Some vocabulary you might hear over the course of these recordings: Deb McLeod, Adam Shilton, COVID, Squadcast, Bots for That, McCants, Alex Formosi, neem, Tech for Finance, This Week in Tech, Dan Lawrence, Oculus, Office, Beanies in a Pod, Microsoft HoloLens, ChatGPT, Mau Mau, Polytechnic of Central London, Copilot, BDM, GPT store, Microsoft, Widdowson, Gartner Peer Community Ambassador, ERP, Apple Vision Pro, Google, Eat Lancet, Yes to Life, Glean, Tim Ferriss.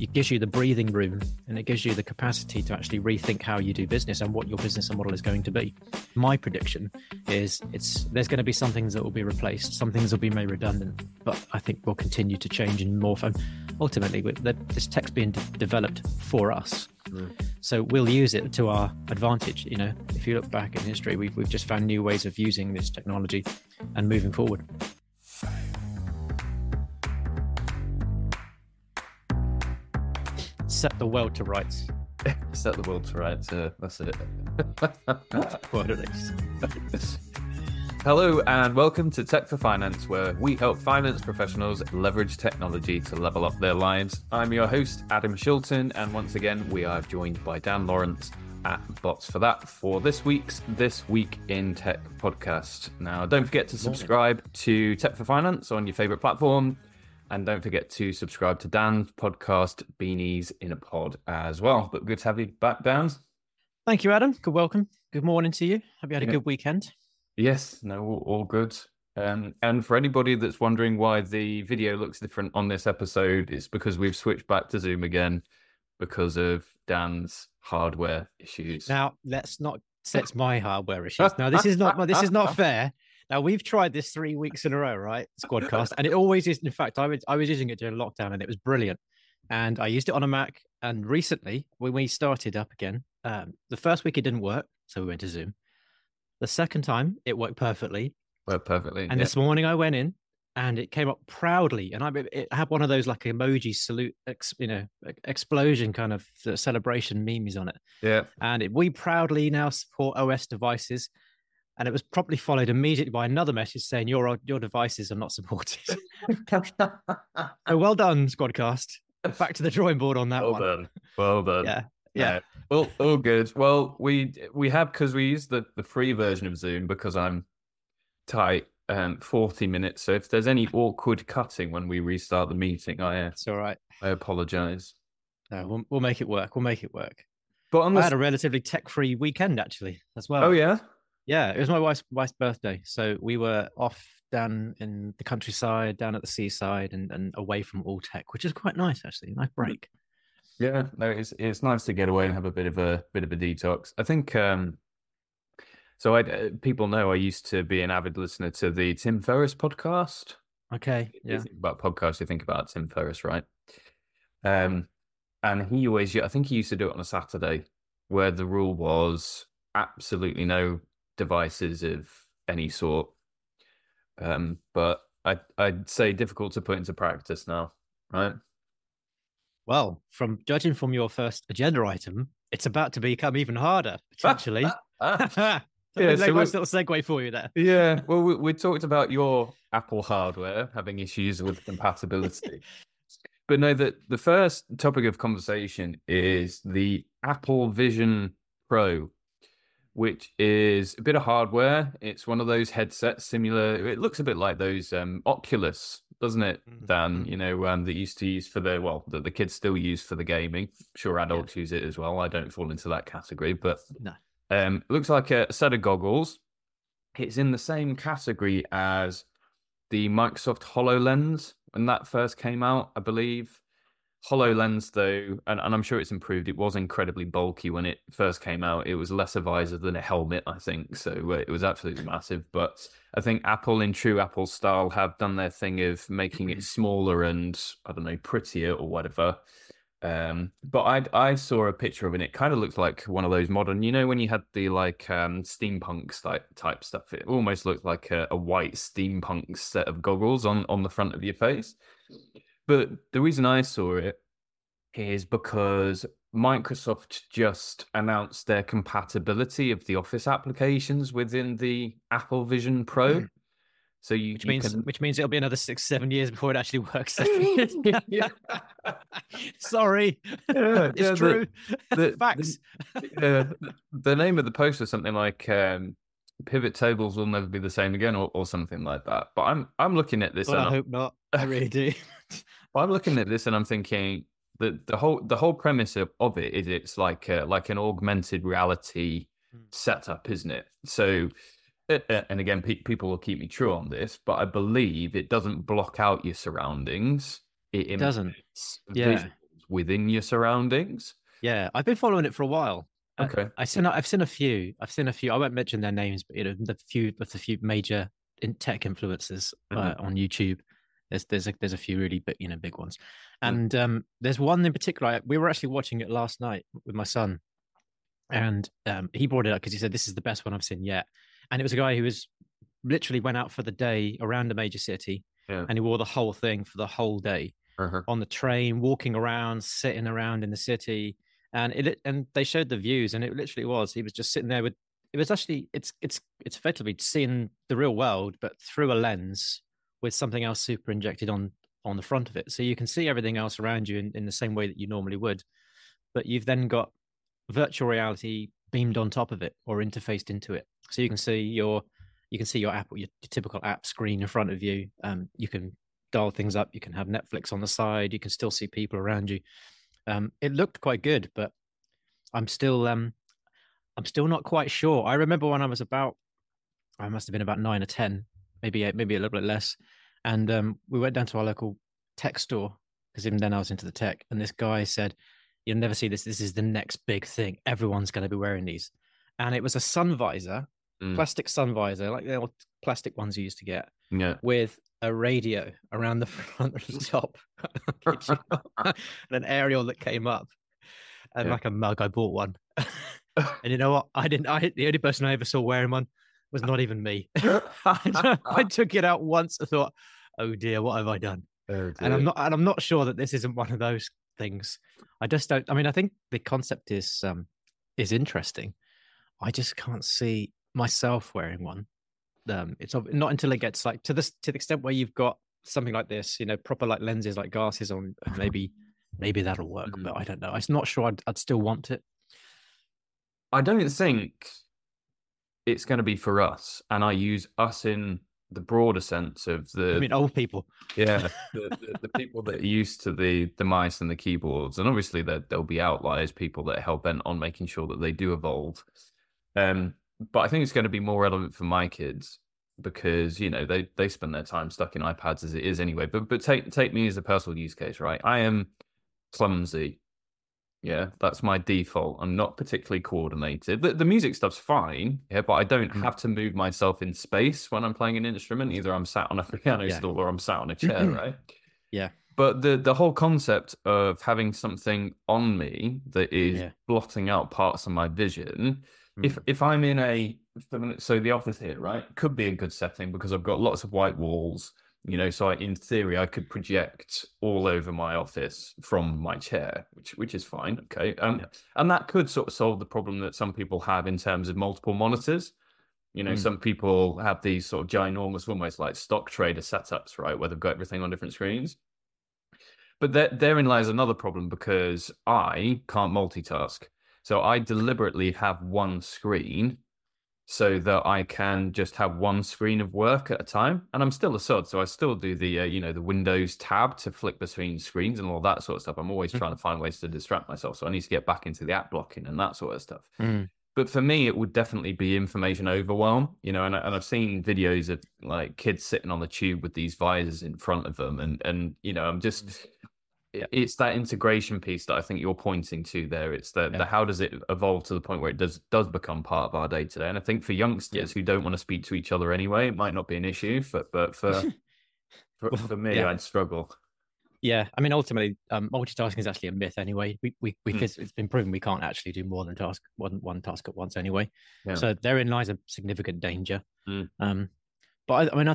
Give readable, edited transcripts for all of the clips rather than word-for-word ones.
it gives you the breathing room and it gives you the capacity to actually rethink how you do business and what your business model is going to be. My prediction is there's going to be some things that will be replaced, some things will be made redundant, but I think we'll continue to change and morph. And ultimately, this tech's being developed for us. So we'll use it to our advantage. You know, if you look back in history, we've just found new ways of using this technology and moving forward. Set the world to rights. Set the world to rights. That's it. What it is. Hello and welcome to Tech for Finance, where we help finance professionals leverage technology to level up their lives. I'm your host, Adam Shilton, and once again, we are joined by Dan Lawrence at Bots for That for this week's This Week in Tech podcast. Now, don't forget to subscribe to Tech for Finance on your favorite platform, and don't forget to subscribe to Dan's podcast, Beanies in a Pod, as well. But good to have you back, Dan. Thank you, Adam. Good welcome. Good morning to you. Hope you had a good weekend. Yes, no, all good. And for anybody that's wondering why the video looks different on this episode, it's because we've switched back to Zoom again because of Dan's hardware issues. Now, let's not set my hardware issues. Now, this is not fair. Now, we've tried this 3 weeks in a row, right? Squadcast. And it always is. In fact, I was using it during lockdown and it was brilliant. And I used it on a Mac. And recently, when we started up again, the first week it didn't work. So we went to Zoom. The second time, it worked perfectly. And this morning I went in and it came up proudly. And it had one of those like emoji salute, explosion kind of celebration memes on it. Yeah. And we proudly now support OS devices. And it was promptly followed immediately by another message saying your devices are not supported. So well done, Squadcast. Back to the drawing board on that one. Well done. Yeah. Yeah. Well, all good. Well, we have, because we use the free version of Zoom because I'm tight 40 minutes. So if there's any awkward cutting when we restart the meeting, it's all right. I apologize. No, we'll make it work. But I had a relatively tech-free weekend actually as well. Oh yeah? Yeah, it was my wife's birthday. So we were off down in the countryside, down at the seaside and away from all tech, which is quite nice actually. Nice break. Mm-hmm. Yeah, no, it's nice to get away and have a bit of a detox. I think people know I used to be an avid listener to the Tim Ferriss podcast. Okay, yeah. You think about podcasts, you think about Tim Ferriss, right? And I think he used to do it on a Saturday, where the rule was absolutely no devices of any sort. But I'd say difficult to put into practice now, right? Well, from judging from your first agenda item, it's about to become even harder, potentially. Nice little segue for you there. Yeah, well, we talked about your Apple hardware having issues with compatibility. But no, the first topic of conversation is the Apple Vision Pro, which is a bit of hardware. It's one of those headsets similar. It looks a bit like those Oculus, doesn't it, Dan? You know, that used to use for that the kids still use for the gaming. I'm sure adults use it as well. I don't fall into that category, but no. It looks like a set of goggles. It's in the same category as the Microsoft HoloLens when that first came out, I believe. HoloLens, though, and I'm sure it's improved, it was incredibly bulky when it first came out. It was less a visor than a helmet, I think. So it was absolutely massive. But I think Apple, in true Apple style, have done their thing of making it smaller and, I don't know, prettier or whatever. But I saw a picture of it. And it kind of looked like one of those modern, you know, when you had the like steampunk type stuff. It almost looked like a white steampunk set of goggles on the front of your face. But the reason I saw it is because Microsoft just announced their compatibility of the Office applications within the Apple Vision Pro. So which means it'll be another 6-7 years before it actually works. Sorry, it's true. Facts. The name of the post was something like "Pivot tables will never be the same again," or something like that. But I'm looking at this. Well, I hope not. I really do. Well, I'm looking at this and I'm thinking that the whole premise of it is it's like an augmented reality setup, isn't it? So, and again, people will keep me true on this, but I believe it doesn't block out your surroundings. It doesn't. Yeah. within your surroundings? Yeah, I've been following it for a while. Okay, I've seen a few. I won't mention their names, but you know, the few major tech influencers on YouTube. There's a few really big ones, and there's one in particular. We were actually watching it last night with my son, and he brought it up because he said this is the best one I've seen yet. And it was a guy who was literally went out for the day around a major city, and he wore the whole thing for the whole day on the train, walking around, sitting around in the city. And they showed the views, and it literally was, he was just sitting there with, it was actually, it's effectively seeing the real world, but through a lens with something else super injected on the front of it. So you can see everything else around you in the same way that you normally would, but you've then got virtual reality beamed on top of it or interfaced into it. So you can see your Apple, your typical app screen in front of you. You can dial things up. You can have Netflix on the side. You can still see people around you. It looked quite good, but I'm still not quite sure. I remember when I must have been about 9 or 10, maybe a little bit less. And we went down to our local tech store because even then I was into the tech. And this guy said, "You'll never see this. This is the next big thing. Everyone's going to be wearing these." And it was a sun visor, plastic sun visor, like the old plastic ones you used to get, with a radio around the front of the top and an aerial that came up and like a mug. I bought one. And you know what? The only person I ever saw wearing one was not even me. I took it out once. I thought, oh dear, what have I done? Oh, and I'm not sure that this isn't one of those things. I think the concept is interesting. I just can't see myself wearing one. It's not until it gets like to the extent where you've got something like this, proper like lenses, like glasses on, maybe that'll work, but I don't know. I'm not sure I'd still want it. I don't think it's going to be for us. And I use us in the broader sense of old people. Yeah. the people that are used to the mice and the keyboards. And obviously there'll be outliers, people that are hell bent on making sure that they do evolve. But I think it's going to be more relevant for my kids because, they spend their time stuck in iPads as it is anyway. But take me as a personal use case, right? I am clumsy. Yeah, that's my default. I'm not particularly coordinated. The music stuff's fine, but I don't have to move myself in space when I'm playing an instrument. Either I'm sat on a piano stool or I'm sat on a chair, right? Yeah. But the whole concept of having something on me that is blotting out parts of my vision... If I'm in so the office here, right, could be a good setting because I've got lots of white walls, so in theory I could project all over my office from my chair, which is fine. Okay. And that could sort of solve the problem that some people have in terms of multiple monitors. Some people have these sort of ginormous, almost like stock trader setups, right, where they've got everything on different screens. But therein lies another problem because I can't multitask. So I deliberately have one screen so that I can just have one screen of work at a time. And I'm still a sod, so I still do the, the Windows tab to flick between screens and all that sort of stuff. I'm always trying to find ways to distract myself. So I need to get back into the app blocking and that sort of stuff. But for me, it would definitely be information overwhelm, and I've seen videos of like kids sitting on the tube with these visors in front of them. And I'm just... It's that integration piece that I think you're pointing to there. It's the how does it evolve to the point where it does become part of our day today? And I think for youngsters who don't want to speak to each other anyway, it might not be an issue. But for me, I'd struggle. Yeah, I mean, ultimately, multitasking is actually a myth anyway. We it's been proven we can't actually do more than one task at once anyway. Yeah. So therein lies a significant danger. But I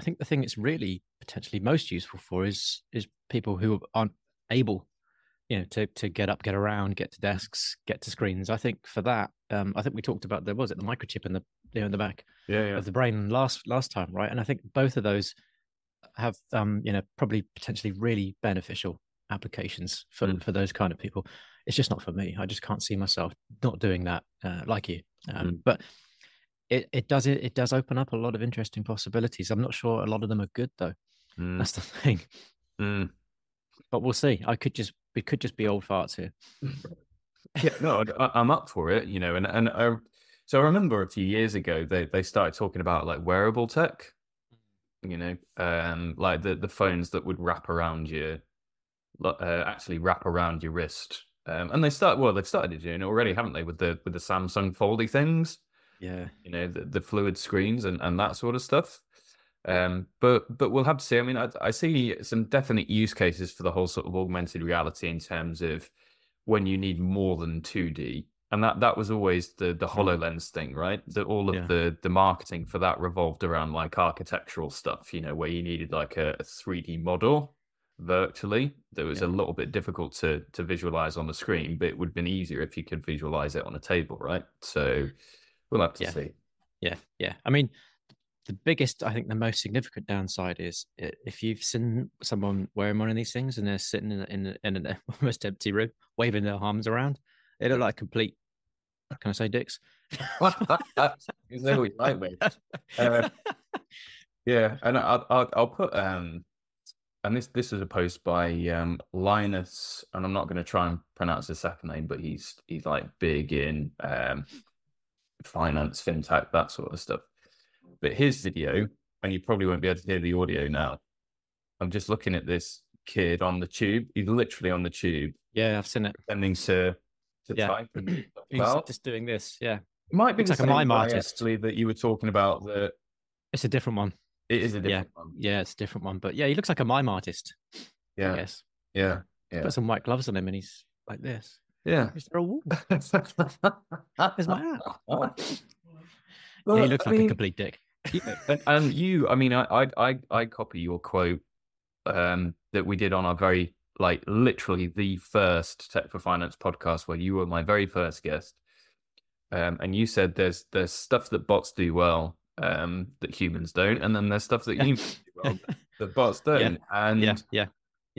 think the thing it's really potentially most useful for is people who aren't able, to get up, get around, get to desks, get to screens. I think for that, I think we talked about the microchip in the in the back of the brain last time, right? And I think both of those have probably potentially really beneficial applications for those kind of people. It's just not for me. I just can't see myself not doing that like you. But It does open up a lot of interesting possibilities. I'm not sure a lot of them are good though. That's the thing. But we'll see. It could just be old farts here. Yeah, no, I'm up for it. So I remember a few years ago they started talking about like wearable tech. Like the phones that would wrap around you. actually wrap around your wrist. And they start, well, they've started doing it already, haven't they? With the Samsung foldy things, yeah, you know, the fluid screens and that sort of stuff. But we'll have to see. I mean, I see some definite use cases for the whole sort of augmented reality in terms of when you need more than 2D, and that was always the HoloLens thing, right? The marketing for that revolved around like architectural stuff, you know, where you needed like a 3D model virtually that was a little bit difficult to visualize on the screen, but it would have been easier if you could visualize it on a table, right? So we'll have to see. Yeah. I mean, the biggest, I think the most significant downside is if you've seen someone wearing one of these things and they're sitting in an almost empty room, waving their arms around, they look like complete, can I say dicks? You know what you like, mate. Yeah, and I'll put, and this is a post by Linus, and I'm not going to try and pronounce his second name, but he's like big in finance, fintech, that sort of stuff. But his video, and you probably won't be able to hear the audio now. I'm just looking at this kid on the tube. He's literally on the tube. Yeah, I've seen it. Pretending to type. He's just doing this, yeah. It might be like a mime artist actually that you were talking about. That it's a different one. It is a different one. Yeah, it's a different one. But yeah, he looks like a mime artist. Yeah. I guess. Yeah. Yeah. Put some white gloves on him and he's like this. Yeah. Is there a wall? There's my hat. Well, yeah, he looks like a complete dick. Yeah. And you, I mean, I copy your quote that we did on our very, like, literally the first Tech for Finance podcast where you were my very first guest. And you said there's stuff that bots do well that humans don't, and then there's stuff that humans do well that bots don't. Yeah.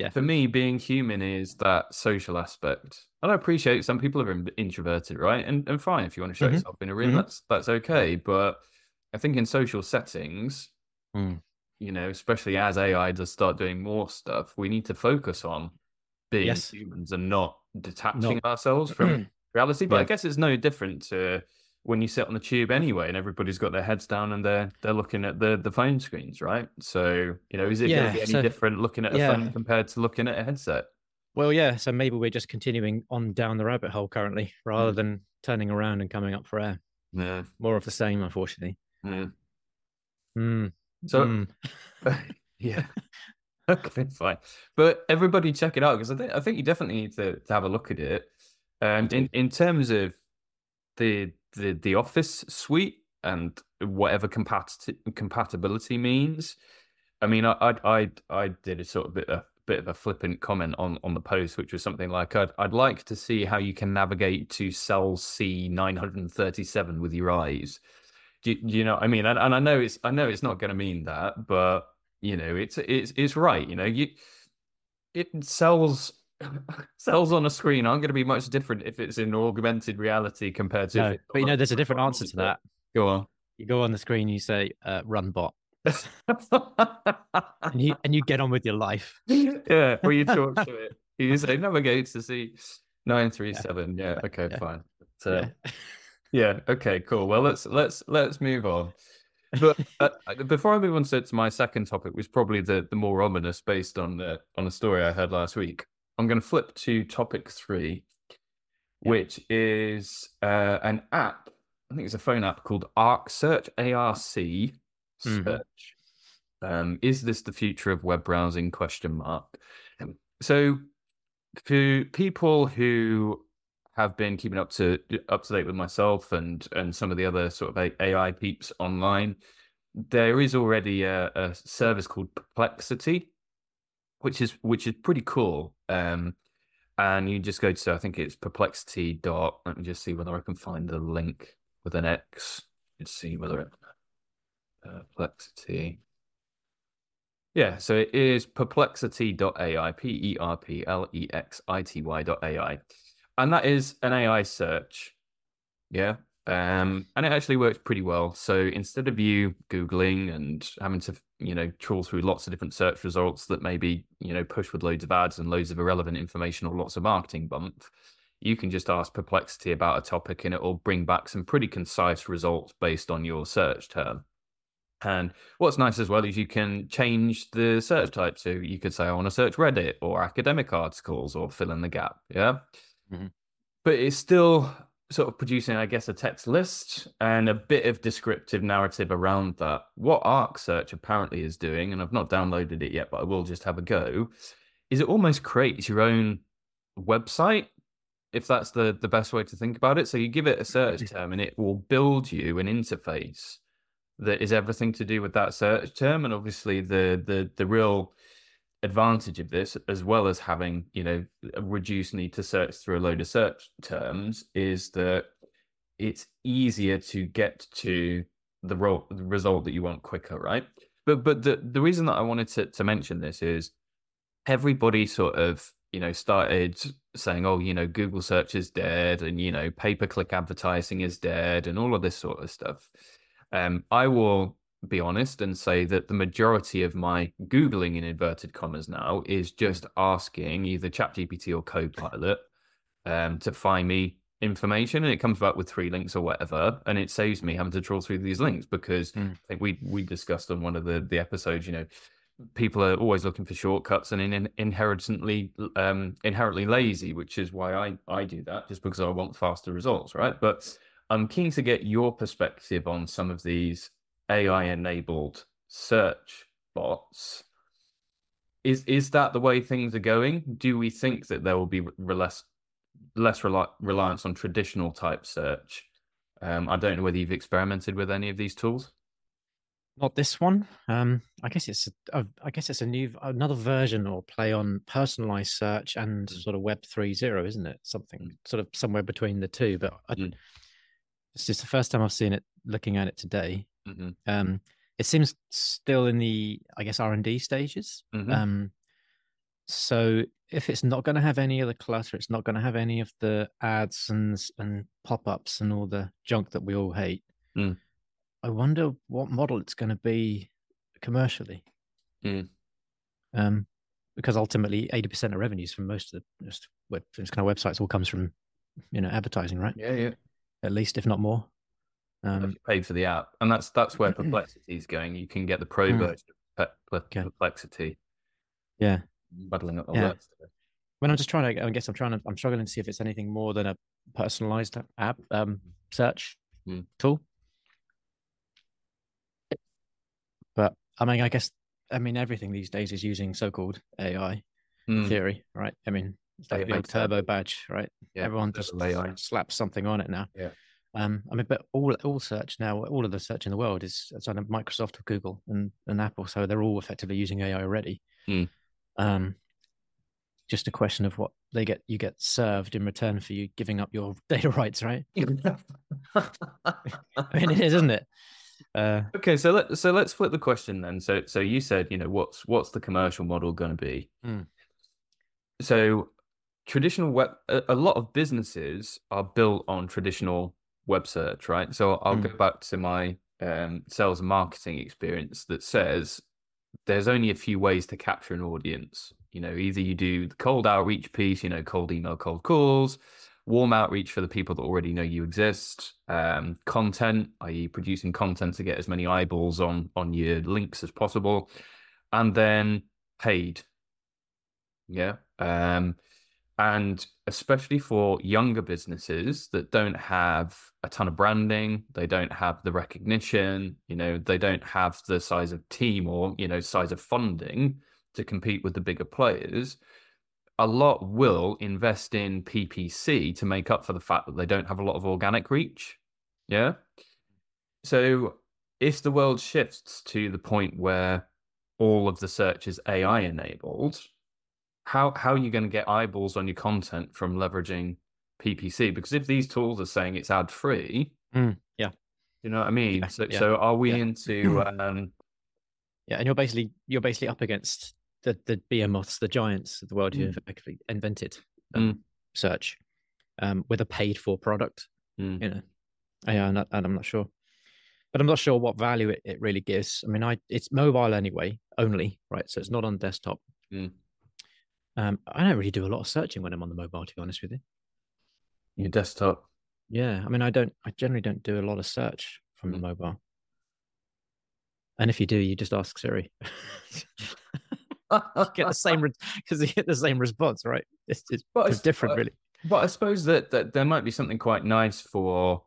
And for me, being human is that social aspect. And I appreciate some people are introverted, right? And fine, if you want to show yourself in a room, that's okay. But I think in social settings, you know, especially as AI does start doing more stuff, we need to focus on being humans and not detaching ourselves from reality. But I guess it's no different to when you sit on the tube anyway, and everybody's got their heads down and they're looking at the phone screens, right? So, you know, is it going to be any different looking at a phone compared to looking at a headset? Well, yeah. So maybe we're just continuing on down the rabbit hole currently, rather than turning around and coming up for air. Yeah. More of the same, unfortunately. Yeah. So yeah. Okay, fine. But everybody check it out, because I think you definitely need to have a look at it. In terms of the Office suite and whatever compatibility means, I mean, I did a sort of bit of a flippant comment on the post, which was something like, I'd like to see how you can navigate to cell C937 with your eyes. Do you know what I mean? And I know it's not going to mean that, but you know, it's right. You know, cells on a screen aren't going to be much different if it's in augmented reality compared to. No, but you know, there's a different answer to that. Go on. You go on the screen, you say, "Run bot," and you get on with your life. Yeah, or you talk to it. You say, "Navigate to C937." Yeah. Okay. Yeah. Fine. So. Yeah. Yeah. Okay. Cool. Well, let's move on. But before I move on to my second topic, which is probably the more ominous, based on a story I heard last week, I'm going to flip to topic three, which is an app. I think it's a phone app called Arc Search. Search. Is this the future of web browsing? ? So, for people who have been keeping up to date with myself and some of the other sort of AI peeps online, there is already a service called Perplexity, which is pretty cool. And you just go to, I think it's perplexity . Let me just see whether I can find the link with an X. Let's see whether it Perplexity. Yeah, so it is perplexity.ai, perplexity.ai. And that is an AI search, and it actually works pretty well. So instead of you Googling and having to, you know, trawl through lots of different search results that maybe, you know, push with loads of ads and loads of irrelevant information or lots of marketing bump, you can just ask Perplexity about a topic and it will bring back some pretty concise results based on your search term. And what's nice as well is you can change the search type. So you could say, I want to search Reddit or academic articles or fill in the gap. Yeah. Mm-hmm. But it's still sort of producing, I guess, a text list and a bit of descriptive narrative around that. What Arc Search apparently is doing, and I've not downloaded it yet, but I will just have a go, is it almost creates your own website, if that's the best way to think about it. So you give it a search term and it will build you an interface that is everything to do with that search term. And obviously the real advantage of this, as well as having, you know, a reduced need to search through a load of search terms, is that it's easier to get to the result that you want quicker, right? But the reason that I wanted to mention this is everybody sort of, you know, started saying, oh, you know, Google search is dead and, you know, pay-per-click advertising is dead and all of this sort of stuff. I will be honest and say that the majority of my Googling in inverted commas now is just asking either ChatGPT or Copilot to find me information, and it comes back with 3 links or whatever, and it saves me having to trawl through these links because I think we discussed on one of the episodes, you know, people are always looking for shortcuts and inherently lazy, which is why I do that, just because I want faster results, right? But I'm keen to get your perspective on some of these AI-enabled search bots. Is that the way things are going? Do we think that there will be less reliance on traditional type search? I don't know whether you've experimented with any of these tools. Not this one. I guess it's a new, another version or play on personalized search and sort of Web 3.0, isn't it? Something sort of somewhere between the two. But it's just the first time I've seen it. Looking at it today, it seems still in the, I guess, R&D stages. So if it's not going to have any of the clutter, it's not going to have any of the ads and pop-ups and all the junk that we all hate. I wonder what model it's going to be commercially, because ultimately 80% of revenues from most of the just kind of websites all comes from, you know, advertising, right? Yeah, at least if not more. You paid for the app, and that's where Perplexity is going. You can get the pro version of Perplexity. Yeah, muddling up the words. When I'm just trying to, I'm struggling to see if it's anything more than a personalized app search tool. But I mean, everything these days is using so-called AI theory, right? I mean, it's like a turbo badge, right? Yeah, everyone just slaps something on it now. Yeah. I mean, but all search now, all of the search in the world is outside of Microsoft or Google and Apple, so they're all effectively using AI already. Just a question of what you get served in return for you giving up your data rights, right? I mean, it is, isn't it? Okay, so let's flip the question then. So you said, you know, what's the commercial model going to be? So traditional a lot of businesses are built on traditional web search, right? So I'll go back to my sales and marketing experience that says there's only a few ways to capture an audience. You know, either you do the cold outreach piece, you know, cold email, cold calls, warm outreach for the people that already know you exist, content, i.e. producing content to get as many eyeballs on your links as possible, and then paid. And especially for younger businesses that don't have a ton of branding, they don't have the recognition, you know, they don't have the size of team or, you know, size of funding to compete with the bigger players, a lot will invest in PPC to make up for the fact that they don't have a lot of organic reach. Yeah. So if the world shifts to the point where all of the search is AI enabled, How are you going to get eyeballs on your content from leveraging PPC? Because if these tools are saying it's ad free, you know what I mean. Yeah, so are we into? And you're basically up against the behemoths, the giants of the world who have actually invented search with a paid for product. You know, and I'm not sure, but I'm not sure what value it really gives. I mean, it's mobile anyway, only, right? So it's not on desktop. I don't really do a lot of searching when I'm on the mobile, to be honest with you. Your desktop. Yeah. I mean, I generally don't do a lot of search from the mobile. And if you do, you just ask Siri. you get the same response, right? It's different, really. But I suppose that there might be something quite nice for,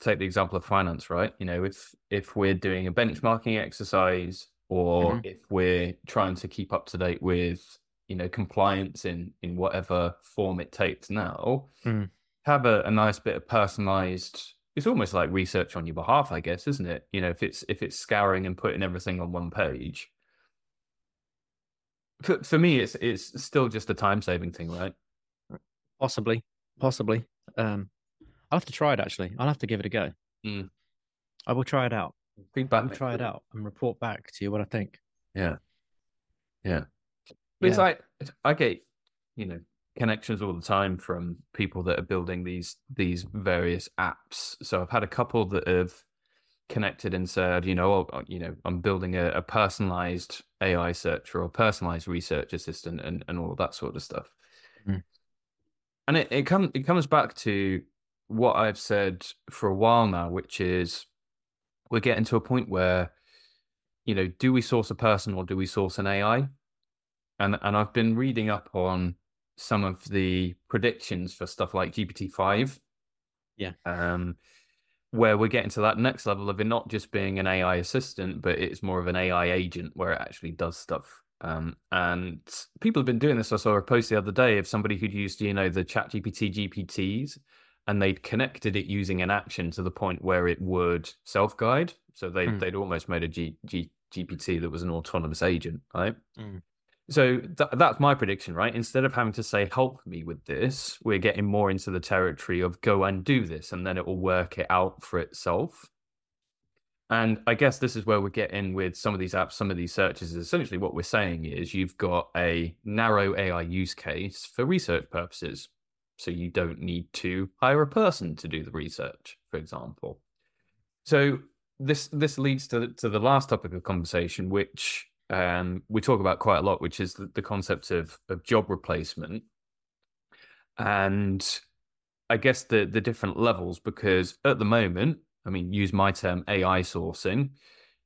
take the example of finance, right? You know, if we're doing a benchmarking exercise, or mm-hmm. if we're trying to keep up to date with, you know, compliance in whatever form it takes now, have a nice bit of personalized. It's almost like research on your behalf, I guess, isn't it? You know, if it's scouring and putting everything on one page. For me, it's still just a time saving thing, right? Possibly. I'll have to try it, actually. I'll have to give it a go. I will try it out. And report back to you what I think. Yeah. But it's like, I get, you know, connections all the time from people that are building these various apps. So I've had a couple that have connected and said, you know, I'm building a personalized AI search or a personalized research assistant and all of that sort of stuff. And it comes back to what I've said for a while now, which is we're getting to a point where, you know, do we source a person or do we source an AI? And I've been reading up on some of the predictions for stuff like GPT-5, where we're getting to that next level of it not just being an AI assistant, but it's more of an AI agent where it actually does stuff. And people have been doing this. I saw a post the other day of somebody who'd used, you know, the ChatGPT GPTs, and they'd connected it using an action to the point where it would self-guide. So they'd almost made a GPT that was an autonomous agent, right? So that's my prediction, right? Instead of having to say, help me with this, we're getting more into the territory of go and do this, and then it will work it out for itself. And I guess this is where we're getting with some of these apps, some of these searches. Essentially what we're saying is you've got a narrow AI use case for research purposes. So you don't need to hire a person to do the research, for example. So this leads to the last topic of conversation, which we talk about quite a lot, which is the concept of job replacement. And I guess the different levels, because at the moment, I mean, use my term, AI sourcing.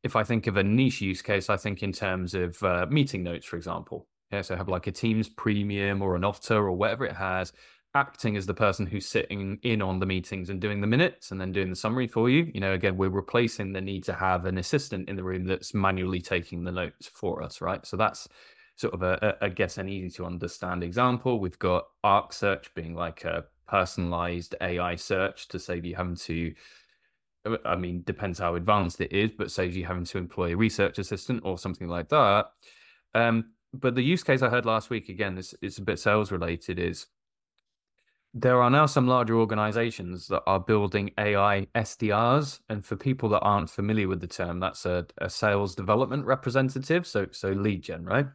If I think of a niche use case, I think in terms of meeting notes, for example. Yeah, so have like a Teams Premium or an Otter or whatever it has, acting as the person who's sitting in on the meetings and doing the minutes and then doing the summary for you. You know, again, we're replacing the need to have an assistant in the room that's manually taking the notes for us, right? So that's sort of I guess, an easy to understand example. We've got Arc Search being like a personalized AI search to save you having to, I mean, depends how advanced it is, but saves you having to employ a research assistant or something like that. But the use case I heard last week, again, this is a bit sales related, is there are now some larger organizations that are building AI SDRs. And for people that aren't familiar with the term, that's a sales development representative. So lead gen, right?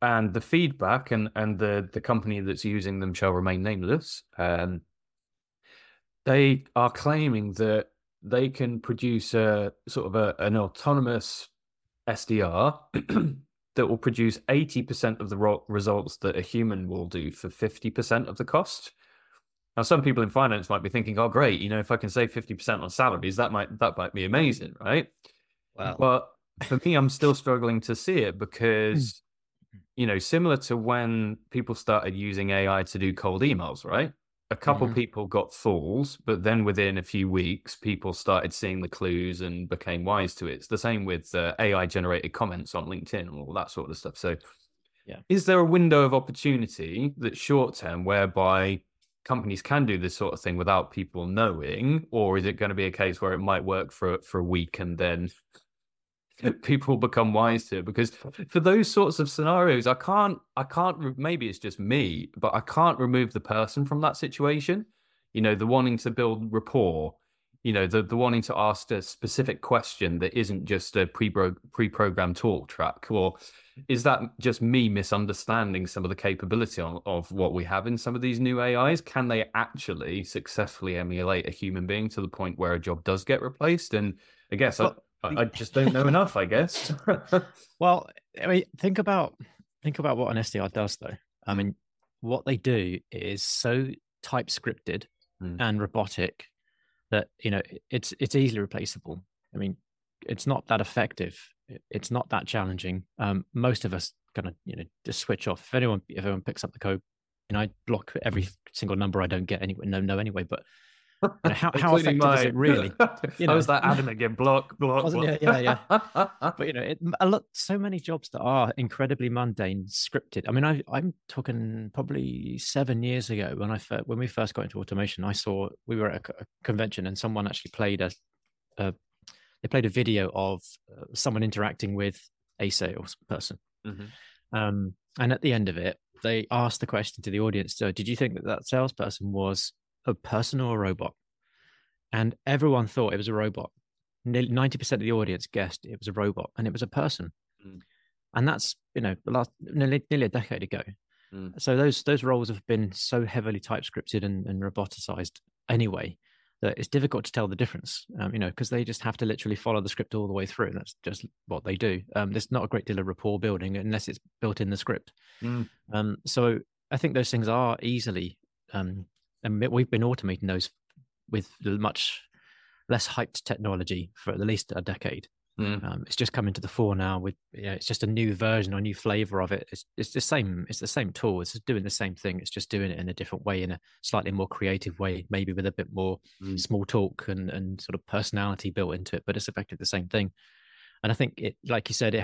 And the feedback and the company that's using them shall remain nameless. They are claiming that they can produce a sort of an autonomous SDR that will produce 80% of the results that a human will do for 50% of the cost. Now, some people in finance might be thinking, oh, great, you know, if I can save 50% on salaries, that might be amazing, right? Wow. But for me, I'm still struggling to see it because, you know, similar to when people started using AI to do cold emails, right? A couple people got fools, but then within a few weeks, people started seeing the clues and became wise to it. It's the same with AI-generated comments on LinkedIn and all that sort of stuff. So is there a window of opportunity that's short-term whereby companies can do this sort of thing without people knowing, or is it going to be a case where it might work for a week and then people become wise to it? Because for those sorts of scenarios, I can't, maybe it's just me, but I can't remove the person from that situation. You know, the wanting to build rapport, you know, the wanting to ask a specific question that isn't just a pre-programmed talk track. Or is that just me misunderstanding some of the capability of what we have in some of these new AIs? Can they actually successfully emulate a human being to the point where a job does get replaced? And I guess I just don't know enough, I guess. Well, I mean, think about what an SDR does, though. I mean, what they do is so type scripted and robotic that, you know, it's easily replaceable. I mean, it's not that effective. It's not that challenging. Most of us kind of, just switch off. If anyone picks up the code, I block every single number I don't get anyway. No, anyway. But how effective is it really? I was that adamant again. Block. Yeah. But so many jobs that are incredibly mundane, scripted. I mean, I'm talking probably 7 years ago when we first got into automation. We were at a convention and someone actually played a video of someone interacting with a salesperson. Mm-hmm. And at the end of it, they asked the question to the audience, so did you think that salesperson was a person or a robot? And everyone thought it was a robot. 90% of the audience guessed it was a robot, and it was a person. Mm. And that's, nearly a decade ago. Mm. So those roles have been so heavily type-scripted and roboticized anyway, that it's difficult to tell the difference, because they just have to literally follow the script all the way through. That's just what they do. There's not a great deal of rapport building unless it's built in the script. Mm. So I think those things are easily, and we've been automating those with much less hyped technology for at least a decade. Mm. It's just coming to the fore now. It's just a new version or new flavor of it. It's the same tool. It's doing the same thing. It's just doing it in a different way, in a slightly more creative way, maybe with a bit more small talk and sort of personality built into it. But it's effectively the same thing. And I think it, like you said,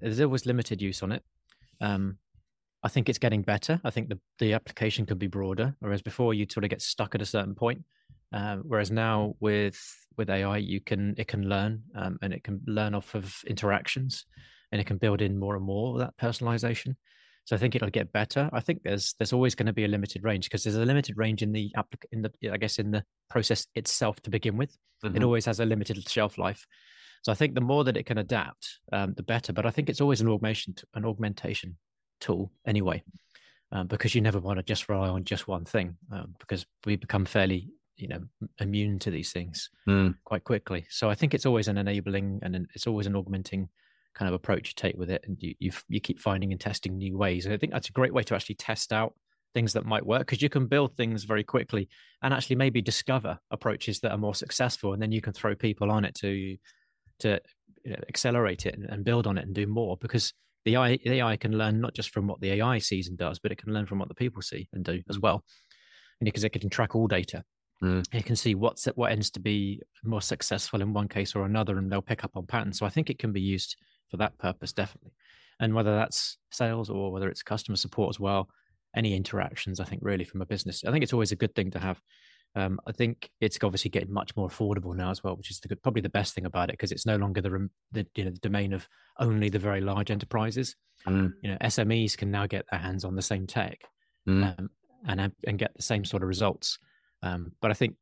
there's always limited use on it. I think it's getting better. I think the application could be broader. Whereas before you'd sort of get stuck at a certain point. Whereas now with AI, it can learn, and it can learn off of interactions, and it can build in more and more of that personalization. So I think it'll get better. I think there's always going to be a limited range, because there's a limited range in the process itself to begin with. Mm-hmm. It always has a limited shelf life. So I think the more that it can adapt, the better. But I think it's always an augmentation tool anyway, because you never want to just rely on just one thing, because we become fairly immune to these things quite quickly. So I think it's always an enabling, and it's always an augmenting kind of approach you take with it, and you keep finding and testing new ways. And I think that's a great way to actually test out things that might work, because you can build things very quickly and actually maybe discover approaches that are more successful, and then you can throw people on it to accelerate it and build on it and do more, because the AI can learn not just from what the AI sees and does, but it can learn from what the people see and do as well, and because it can track all data. Mm. It can see what ends to be more successful in one case or another, and they'll pick up on patterns. So I think it can be used for that purpose, definitely. And whether that's sales or whether it's customer support as well, any interactions, I think really from a business, I think it's always a good thing to have. I think it's obviously getting much more affordable now as well, which is probably the best thing about it, because it's no longer the domain of only the very large enterprises. Mm. SMEs can now get their hands on the same tech and get the same sort of results. But I think,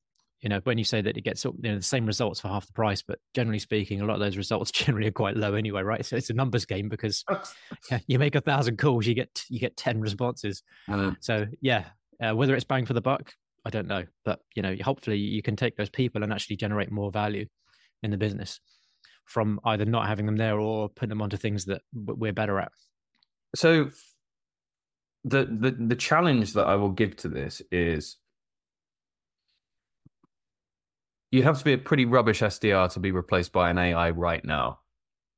when you say that it gets the same results for half the price, but generally speaking, a lot of those results generally are quite low anyway, right? So it's a numbers game, because you make 1,000 calls, you get 10 responses. So whether it's bang for the buck, I don't know. But, hopefully you can take those people and actually generate more value in the business from either not having them there or putting them onto things that we're better at. So the challenge that I will give to this is, you have to be a pretty rubbish SDR to be replaced by an AI right now.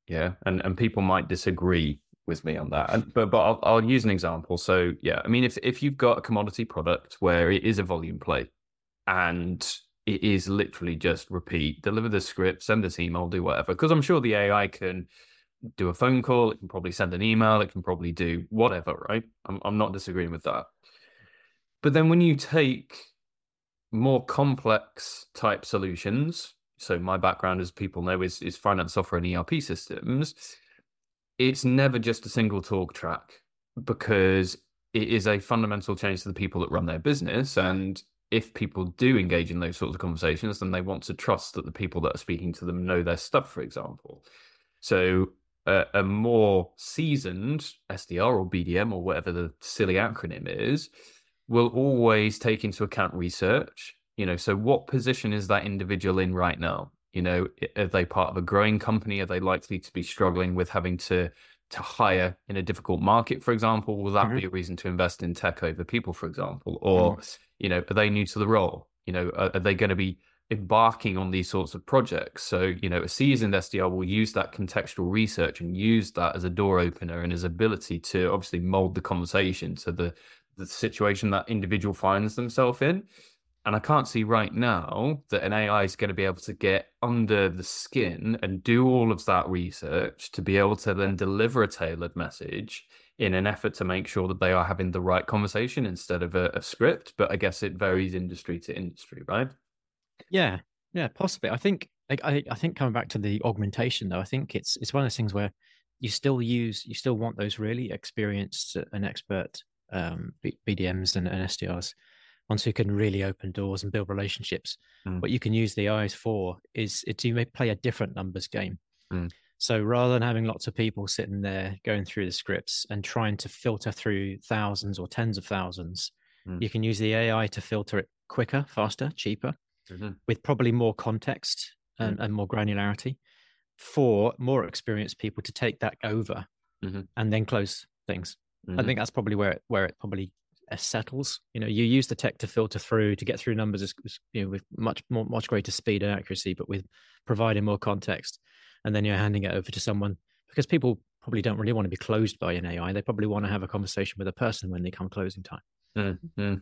Yeah. And people might disagree with me on that. But I'll use an example. So yeah, I mean, if you've got a commodity product where it is a volume play and it is literally just repeat, deliver the script, send this email, do whatever, because I'm sure the AI can do a phone call, it can probably send an email, it can probably do whatever, right? I'm not disagreeing with that. But then when you take more complex type solutions, so my background, as people know, is finance software and ERP systems. It's never just a single talk track, because it is a fundamental change to the people that run their business. And if people do engage in those sorts of conversations, then they want to trust that the people that are speaking to them know their stuff, for example. So a more seasoned SDR or BDM or whatever the silly acronym is, will always take into account research, so what position is that individual in right now? Are they part of a growing company? Are they likely to be struggling with having to hire in a difficult market, for example? Will that be a reason to invest in tech over people, for example? Or, are they new to the role? Are they going to be embarking on these sorts of projects. So, you know, a seasoned SDR will use that contextual research and use that as a door opener and his ability to obviously mold the conversation to the situation that individual finds themselves in. And I can't see right now that an AI is going to be able to get under the skin and do all of that research to be able to then deliver a tailored message in an effort to make sure that they are having the right conversation instead of a script. But I guess it varies industry to industry, right? Yeah, possibly. I think coming back to the augmentation, though, I think it's one of those things where you still want those really experienced and expert BDMs and SDRs, ones who can really open doors and build relationships. What you can use the AIs for is you may play a different numbers game. So rather than having lots of people sitting there going through the scripts and trying to filter through thousands or tens of thousands, you can use the AI to filter it quicker, faster, cheaper, with probably more context and more granularity for more experienced people to take that over and then close things. I think that's probably where it probably settles. You know, you use the tech to filter through, to get through numbers, you know, with much greater speed and accuracy, but with providing more context. And then you're handing it over to someone, because people probably don't really want to be closed by an AI. They probably want to have a conversation with a person when they come closing time. You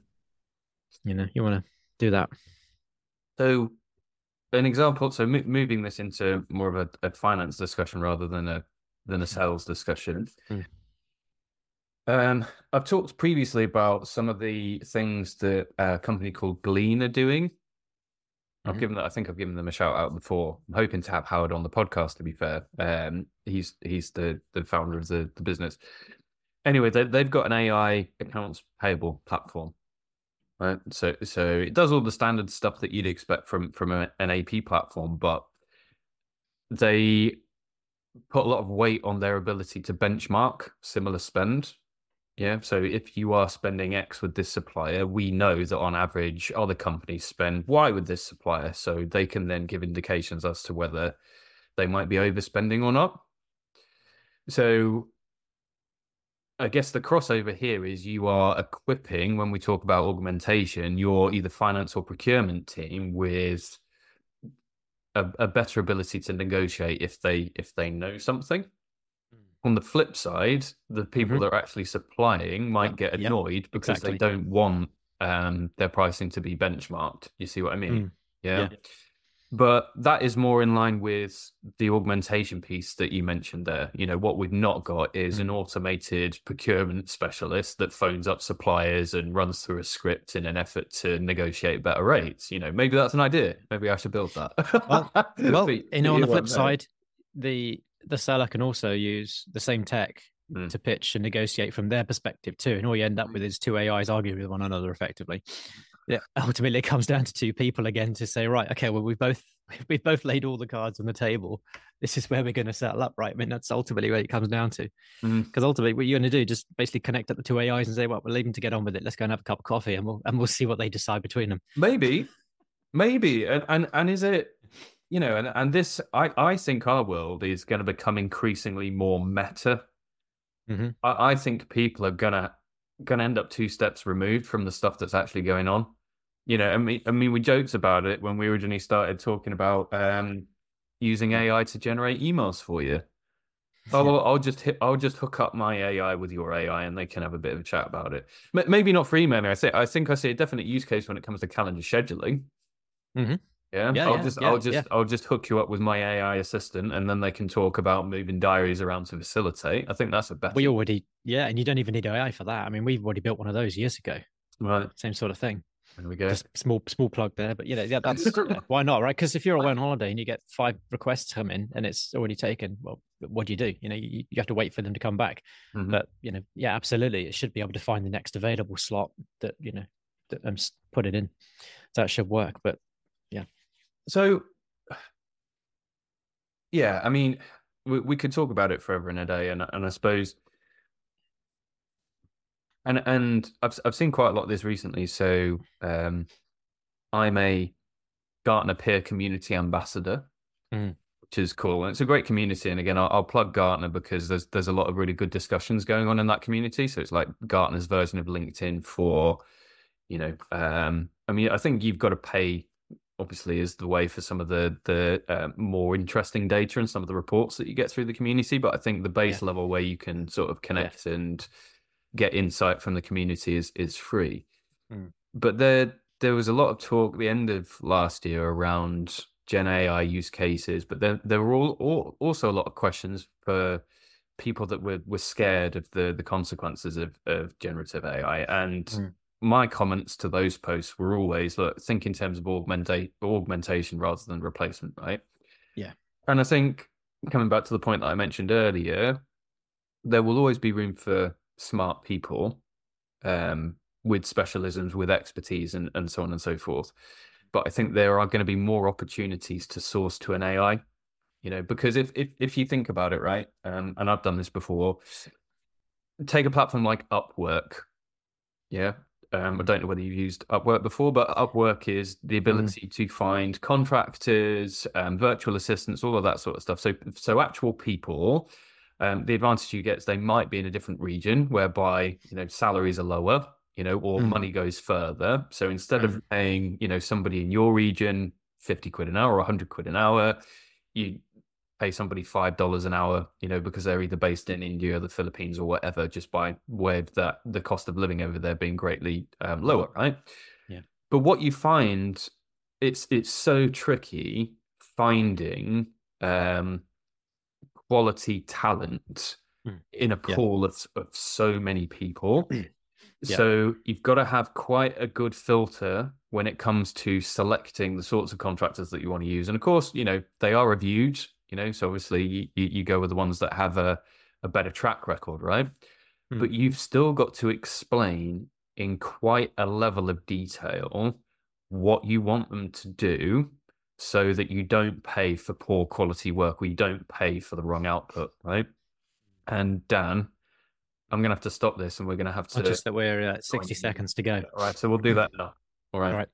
know, you want to do that. So an example, so moving this into more of a finance discussion rather than a sales discussion. I've talked previously about some of the things that a company called Glean are doing. I've given them a shout out before. I'm hoping to have Howard on the podcast, to be fair. He's the founder of the business. Anyway, they've got an AI accounts payable platform, right? So it does all the standard stuff that you'd expect from an AP platform, but they put a lot of weight on their ability to benchmark similar spend. Yeah. So if you are spending X with this supplier, we know that on average other companies spend Y with this supplier. So they can then give indications as to whether they might be overspending or not. So I guess the crossover here is you are equipping, when we talk about augmentation, your either finance or procurement team with a better ability to negotiate if they know something. On the flip side, the people that are actually supplying might get annoyed because they don't want their pricing to be benchmarked. You see what I mean? Yeah. But that is more in line with the augmentation piece that you mentioned there. You know, what we've not got is an automated procurement specialist that phones up suppliers and runs through a script in an effort to negotiate better rates. You know, maybe that's an idea. Maybe I should build that. Well, you know, on the flip side, the seller can also use the same tech to pitch and negotiate from their perspective too. And all you end up with is two AIs arguing with one another effectively. Yeah. Ultimately, it comes down to two people again to say, right, okay, well, we've both laid all the cards on the table. This is where we're going to settle up, right? I mean, that's ultimately where it comes down to. Because ultimately what you're going to do, just basically connect up the two AIs and say, well, we'll leave them to get on with it. Let's go and have a cup of coffee and we'll see what they decide between them. Maybe. And is it... You know, and this, I think our world is going to become increasingly more meta. I think people are going to end up two steps removed from the stuff that's actually going on. You know, I mean, we joked about it when we originally started talking about using AI to generate emails for you. I'll just hook up my AI with your AI, and they can have a bit of a chat about it. Maybe not for emailing. I think I see a definite use case when it comes to calendar scheduling. I'll just hook you up with my AI assistant, and then they can talk about moving diaries around to facilitate. I think that's a better. And you don't even need AI for that. I mean, we've already built one of those years ago. Right, same sort of thing. There we go. Just small plug there, but you know, yeah, that's why not, right? Because if you're away on holiday and you get 5 requests come in and it's already taken, well, what do? You know, you have to wait for them to come back. But you know, yeah, absolutely, it should be able to find the next available slot that you know that put it in. That should work, but yeah. So, yeah, I mean, we could talk about it forever and a day, and I suppose, and I've seen quite a lot of this recently. So, I'm a Gartner Peer Community Ambassador, which is cool, and it's a great community. And again, I'll plug Gartner because there's a lot of really good discussions going on in that community. So it's like Gartner's version of LinkedIn for, you know, I mean, I think you've got to pay obviously is the way for some of the more interesting data and some of the reports that you get through the community. But I think the base level where you can sort of connect and get insight from the community is free. Mm. But there was a lot of talk at the end of last year around Gen AI use cases, but there were also a lot of questions for people that were scared of the consequences of generative AI. And my comments to those posts were always, look, think in terms of augmentation rather than replacement, right? Yeah. And I think, coming back to the point that I mentioned earlier, there will always be room for smart people with specialisms, with expertise, and so on and so forth. But I think there are going to be more opportunities to source to an AI, you know, because if you think about it, right, and I've done this before, take a platform like Upwork, yeah. I don't know whether you've used Upwork before, but Upwork is the ability to find contractors, virtual assistants, all of that sort of stuff. So actual people, the advantage you get is they might be in a different region whereby, you know, salaries are lower, you know, or money goes further. So instead of paying, you know, somebody in your region 50 quid an hour or 100 quid an hour, you pay somebody $5 an hour, you know, because they're either based in India or the Philippines or whatever, just by way of that, the cost of living over there being greatly lower, right? Yeah. But what you find, it's so tricky finding quality talent in a pool of so many people. Yeah. So you've got to have quite a good filter when it comes to selecting the sorts of contractors that you want to use. And of course, you know, they are reviewed, you know, so obviously you go with the ones that have a better track record, right? But you've still got to explain in quite a level of detail what you want them to do so that you don't pay for poor quality work or you don't pay for the wrong output, right? And Dan, I'm going to have to stop this and we're going to have to... Oh, just that we're 60 seconds to go. All right, so we'll do that now. All right.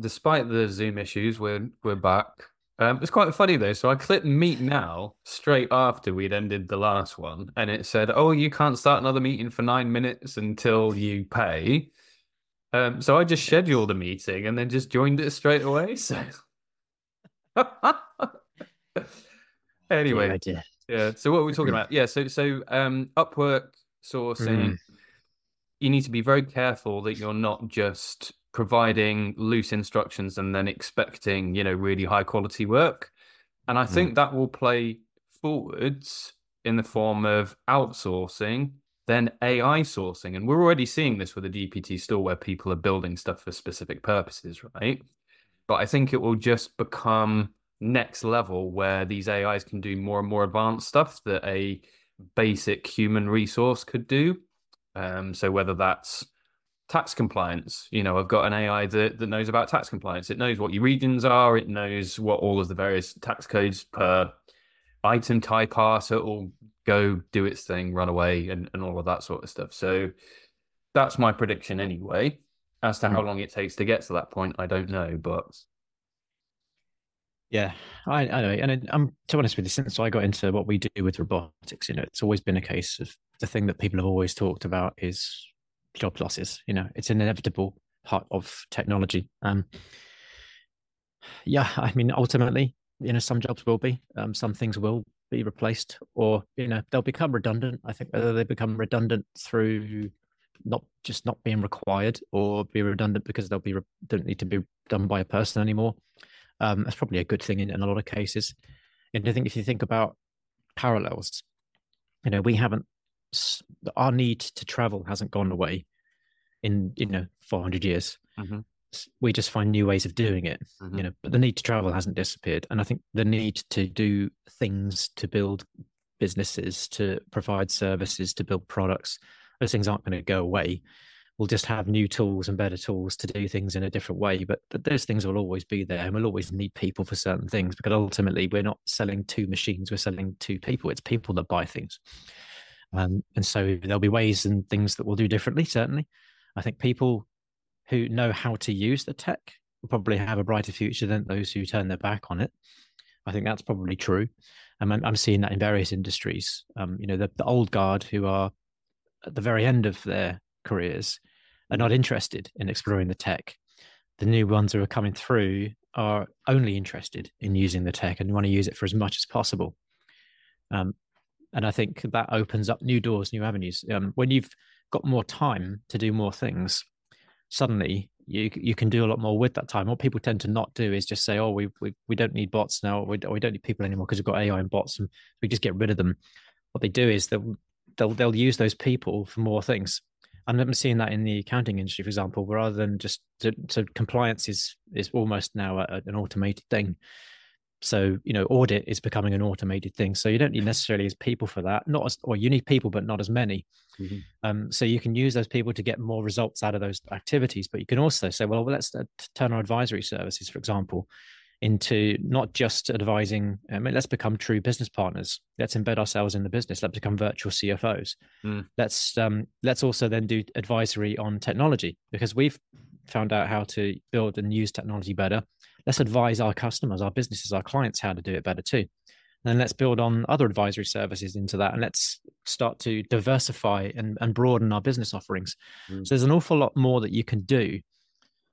Despite the Zoom issues, we're back. It's quite funny though. So I clicked meet now straight after we'd ended the last one and it said, oh, you can't start another meeting for 9 minutes until you pay. So I just scheduled a meeting and then just joined it straight away. So anyway, yeah. So what were we talking about? Yeah. So Upwork sourcing, you need to be very careful that you're not just providing loose instructions and then expecting, you know, really high quality work. And I think that will play forwards in the form of outsourcing, then AI sourcing. And we're already seeing this with the GPT store where people are building stuff for specific purposes, right? But I think it will just become next level where these AIs can do more and more advanced stuff that a basic human resource could do. So whether that's tax compliance, you know, I've got an AI that knows about tax compliance. It knows what your regions are. It knows what all of the various tax codes per item type are. So it'll go do its thing, run away and all of that sort of stuff. So that's my prediction anyway. As to how long it takes to get to that point, I don't know, but... Yeah, I know. And I'm, to be honest with you, since I got into what we do with robotics, you know, it's always been a case of the thing that people have always talked about is job losses. You know, it's an inevitable part of technology. Yeah, I mean, ultimately, you know, some jobs will be, some things will be replaced or, you know, they'll become redundant. I think whether they become redundant through not being required or be redundant because they'll be, don't need to be done by a person anymore. That's probably a good thing in a lot of cases. And I think if you think about parallels, you know, our need to travel hasn't gone away in, you know, 400 years. Mm-hmm. We just find new ways of doing it, you know, but the need to travel hasn't disappeared. And I think the need to do things, to build businesses, to provide services, to build products, those things aren't going to go away. We'll just have new tools and better tools to do things in a different way. But those things will always be there and we'll always need people for certain things because ultimately we're not selling two machines, we're selling two people. It's people that buy things. And so there'll be ways and things that we'll do differently, certainly. I think people who know how to use the tech will probably have a brighter future than those who turn their back on it. I think that's probably true. And I'm seeing that in various industries. You know, the old guard who are at the very end of their careers are not interested in exploring the tech. the new ones who are coming through are only interested in using the tech and want to use it for as much as possible. And I think that opens up new doors, new avenues. When you've got more time to do more things, suddenly you can do a lot more with that time. What people tend to not do is just say, oh, we don't need bots now, or we don't need people anymore because we've got AI and bots, and we just get rid of them. What they do is they'll use those people for more things. And I'm seeing that in the accounting industry, for example, rather than just so compliance is almost now an automated thing. So, audit is becoming an automated thing. So you don't need necessarily as people for that, you need people, but not as many. Mm-hmm. So you can use those people to get more results out of those activities, but you can also say, well, let's turn our advisory services, for example, into not just advising. I mean, let's become true business partners. Let's embed ourselves in the business. Let's become virtual CFOs. Mm. Let's also then do advisory on technology, because we've found out how to build and use technology better. Let's advise our customers, our businesses, our clients how to do it better too. And then let's build on other advisory services into that, and let's start to diversify and broaden our business offerings. Mm. So there's an awful lot more that you can do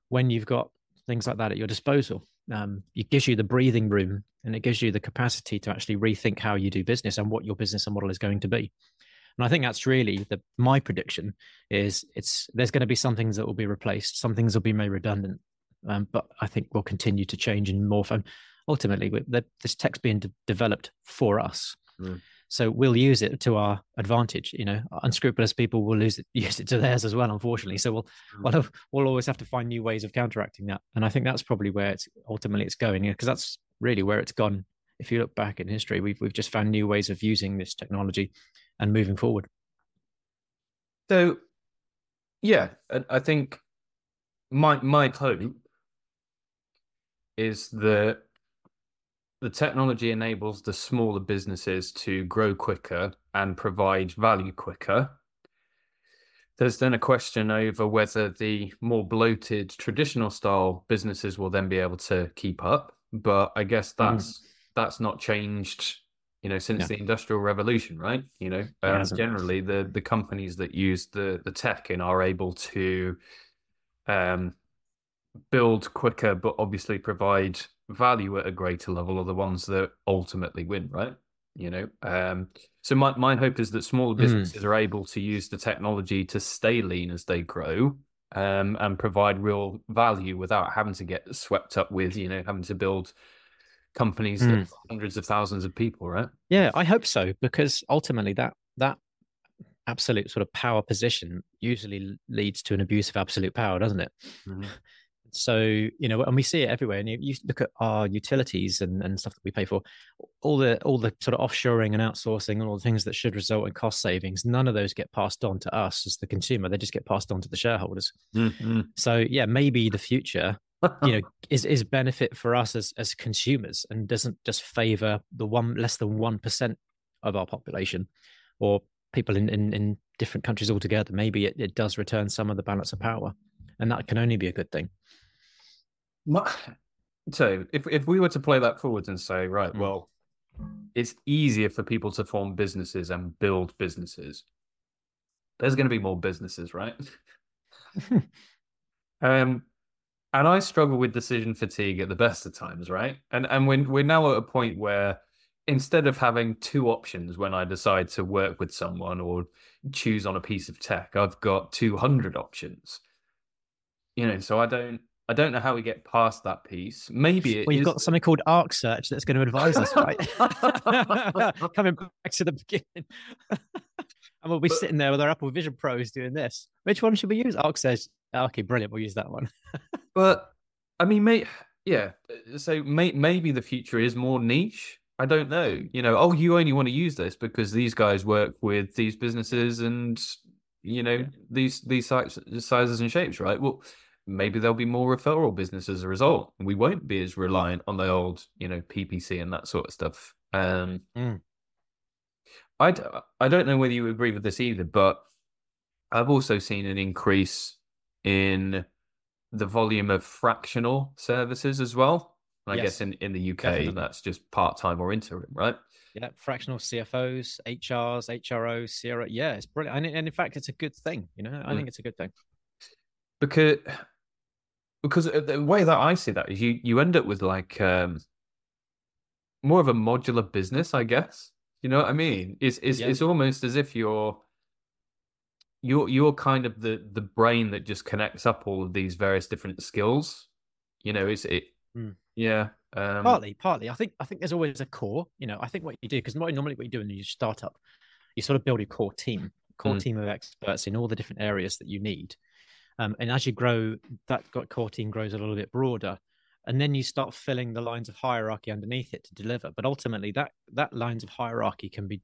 when you've got things like that at your disposal. It gives you the breathing room, and it gives you the capacity to actually rethink how you do business and what your business model is going to be. And I think that's really my prediction is there's going to be some things that will be replaced, some things will be made redundant. But I think we'll continue to change and morph. And ultimately, this tech's being developed for us. Mm. So we'll use it to our advantage. Unscrupulous people will use it to theirs as well, unfortunately. So we'll always have to find new ways of counteracting that. And I think that's probably where it's going, because that's really where it's gone. If you look back in history, we've just found new ways of using this technology and moving forward. So, yeah, I think my hope is that the technology enables the smaller businesses to grow quicker and provide value quicker. There's then a question over whether the more bloated traditional style businesses will then be able to keep up. But I guess that's not changed, since the Industrial Revolution, right? Generally the companies that use the tech and are able to build quicker, but obviously provide value at a greater level, are the ones that ultimately win, right? So my hope is that smaller businesses are able to use the technology to stay lean as they grow, and provide real value without having to get swept up with, having to build companies that hundreds of thousands of people, right? Yeah, I hope so, because ultimately that absolute sort of power position usually leads to an abuse of absolute power, doesn't it? Mm-hmm. So, and we see it everywhere. And you look at our utilities and stuff that we pay for, all the sort of offshoring and outsourcing and all the things that should result in cost savings, none of those get passed on to us as the consumer. They just get passed on to the shareholders. Mm-hmm. So yeah, maybe the future, is benefit for us as consumers, and doesn't just favor the less than 1% of our population or people in different countries altogether. Maybe it does return some of the balance of power, and that can only be a good thing. So if we were to play that forward and say, right, well, it's easier for people to form businesses and build businesses. There's going to be more businesses, right? And I struggle with decision fatigue at the best of times, right? And we're now at a point where instead of having two options when I decide to work with someone or choose on a piece of tech, I've got 200 options. So I don't know how we get past that piece. Maybe you've got something called Arc Search that's going to advise us, right? Coming back to the beginning. And we'll be sitting there with our Apple Vision Pros doing this. Which one should we use? Arc Search. Okay, brilliant. We'll use that one. But I mean, maybe the future is more niche. I don't know. You only want to use this because these guys work with these businesses and, these sizes and shapes, right? Well, maybe there'll be more referral business as a result. We won't be as reliant on the old, PPC and that sort of stuff. I don't know whether you agree with this either, but I've also seen an increase in the volume of fractional services as well. And I guess in the UK, definitely. That's just part-time or interim, right? Yeah, fractional CFOs, HRs, HROs, CRO. Yeah, it's brilliant. And in fact, it's a good thing. I think it's a good thing. Because Because the way that I see that is you end up with like more of a modular business, I guess. You know what I mean? It's almost as if you're kind of the brain that just connects up all of these various different skills. You know, yeah. Partly. I think there's always a core. You know, I think what you do, because normally what you do in your startup, you sort of build a core team of experts in all the different areas that you need. And as you grow, that core team grows a little bit broader, and then you start filling the lines of hierarchy underneath it to deliver. But ultimately, that lines of hierarchy can be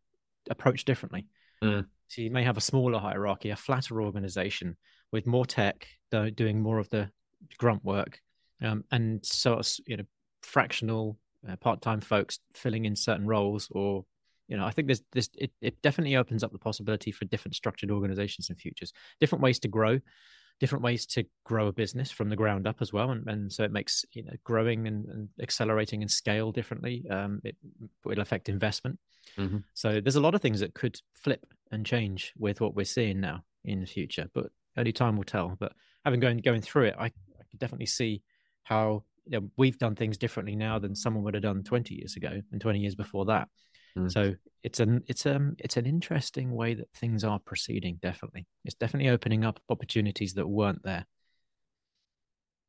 approached differently. Mm. So you may have a smaller hierarchy, a flatter organization with more tech, doing more of the grunt work, and so fractional part-time folks filling in certain roles, or I think there's this. It definitely opens up the possibility for different structured organizations in futures, different ways to grow. Different ways to grow a business from the ground up as well, and so it makes growing and accelerating and scale differently. It will affect investment. Mm-hmm. So there's a lot of things that could flip and change with what we're seeing now in the future, but only time will tell. But having going through it, I could definitely see how we've done things differently now than someone would have done 20 years ago and 20 years before that. Mm-hmm. So it's an interesting way that things are proceeding. Definitely, it's definitely opening up opportunities that weren't there.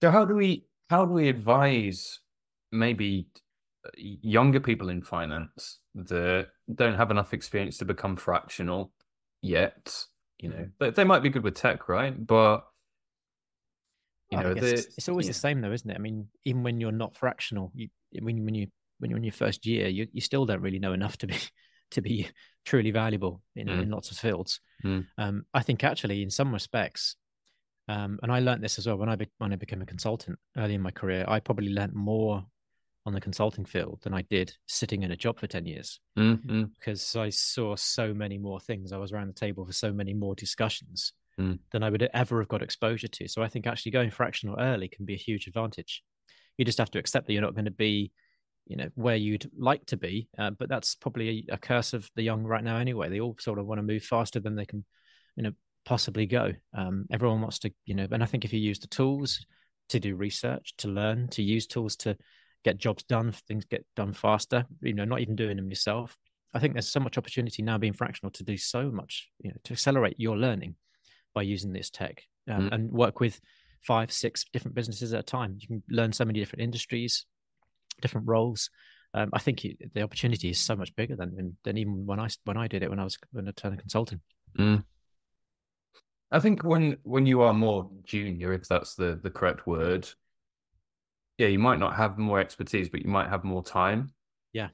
So how do we advise maybe younger people in finance that don't have enough experience to become fractional yet? They might be good with tech, right? But it's always the same, though, isn't it? I mean, even when you're not fractional, when you're in your first year, you still don't really know enough to be truly valuable in lots of fields. Mm. I think actually in some respects, and I learned this as well when I became a consultant early in my career, I probably learned more on the consulting field than I did sitting in a job for 10 years because I saw so many more things. I was around the table for so many more discussions than I would ever have got exposure to. So I think actually going fractional early can be a huge advantage. You just have to accept that you're not going to be where you'd like to be, but that's probably a curse of the young right now anyway. They all sort of want to move faster than they can possibly go. Everyone wants to and I think if you use the tools to do research, to learn, to use tools to get jobs done, things get done faster, not even doing them yourself. I think there's so much opportunity now being fractional to do so much, to accelerate your learning by using this tech, and work with 5-6 different businesses at a time. You can learn so many different industries, different roles. I think the opportunity is so much bigger than even when I did it when I turned a consultant. Mm. I think when you are more junior, if that's the correct word, you might not have more expertise, but you might have more time. Yeah.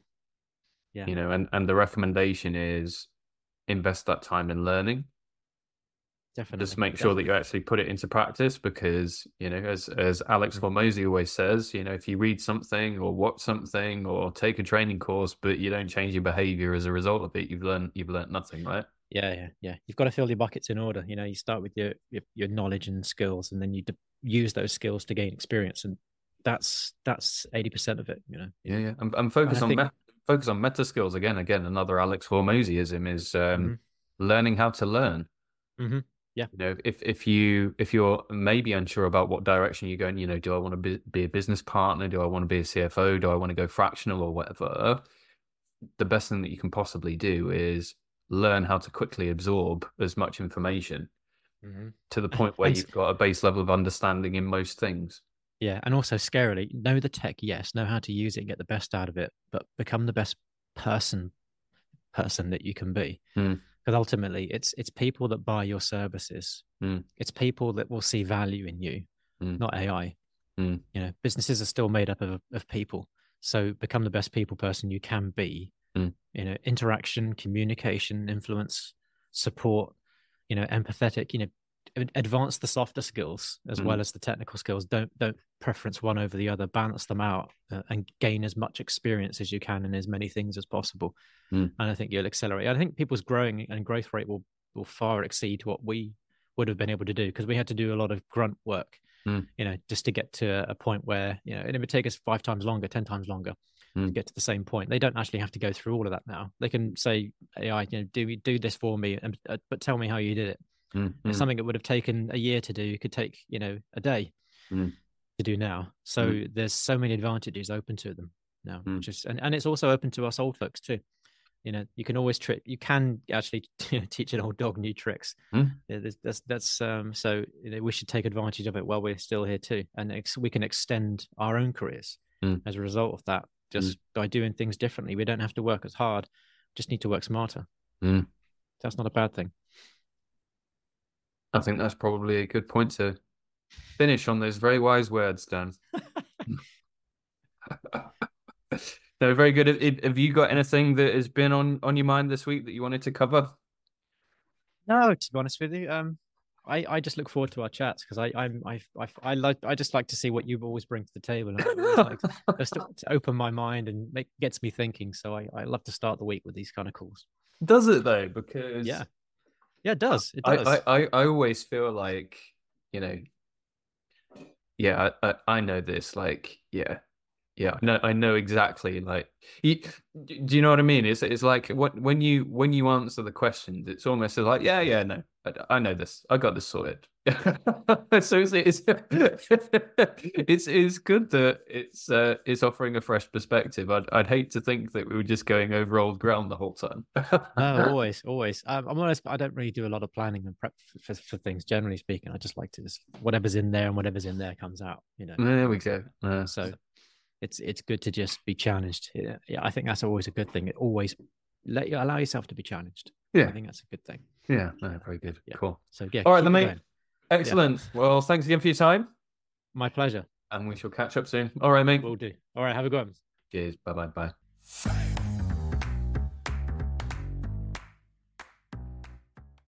And the recommendation is invest that time in learning. Definitely. Just make sure that you actually put it into practice, because as Alex Formosi always says, if you read something or watch something or take a training course, but you don't change your behavior as a result of it, you've learned nothing, right? Yeah. You've got to fill your buckets in order. You start with your knowledge and skills, and then you use those skills to gain experience, and that's 80% of it. Yeah. I'm focused on focus on meta skills again. Another Alex Formosiism is learning how to learn. Mm-hmm. Yeah. If you're maybe unsure about what direction you're going, do I want to be a business partner? Do I want to be a CFO? Do I want to go fractional or whatever? The best thing that you can possibly do is learn how to quickly absorb as much information to the point where you've got a base level of understanding in most things. Yeah. And also, scarily, know the tech. Yes. Know how to use it and get the best out of it, but become the best person that you can be. Mm. But ultimately, it's people that buy your services. Mm. It's people that will see value in you, not AI. Mm. Businesses are still made up of people. So become the best people person you can be. Mm. Interaction, communication, influence, support, empathetic, advance the softer skills as well as the technical skills. Don't preference one over the other. Balance them out and gain as much experience as you can in as many things as possible. And I think you'll accelerate. I think people's growing and growth rate will far exceed what we would have been able to do, because we had to do a lot of grunt work, just to get to a point where, and it would take us 5 times longer, 10 times longer to get to the same point. They don't actually have to go through all of that now. They can say, AI, do this for me, but tell me how you did it. It's something that would have taken a year to do. It could take, a day. to do now. So there's so many advantages open to them now, just and it's also open to us old folks too. You know, you can always teach an old dog new tricks. So we should take advantage of it while we're still here too, and we can extend our own careers as a result of that, just by doing things differently. We don't have to work as hard, just need to work smarter. That's not a bad thing. I think that's probably a good point to finish on those very wise words, Dan. No, very good. Have you got anything that has been on your mind this week that you wanted to cover? No, to be honest with you, I just look forward to our chats because I just like to see what you always bring to the table. Just to open my mind and gets me thinking. So I love to start the week with these kind of calls. Does it though? Because yeah, it does. It does. I always feel like, you know, yeah, I know this. Like, yeah, no, I know exactly. Like, do you know what I mean? It's like what when you answer the questions, it's almost like yeah, no, I know this. I got this sorted. So it's good that it's offering a fresh perspective. I'd hate to think that we were just going over old ground the whole time. No, always. I'm honest. I don't really do a lot of planning and prep for things. Generally speaking, I just like to whatever's in there and whatever's in there comes out. You know. There we go. So. It's good to just be challenged. Yeah, I think that's always a good thing. It always allow yourself to be challenged. Yeah, I think that's a good thing. Yeah, no, very good. Yeah. Cool. So yeah, all right, mate. Excellent. Yeah. Well, thanks again for your time. My pleasure. And we shall catch up soon. All right, mate. Will do. All right, have a good one. Cheers. Bye.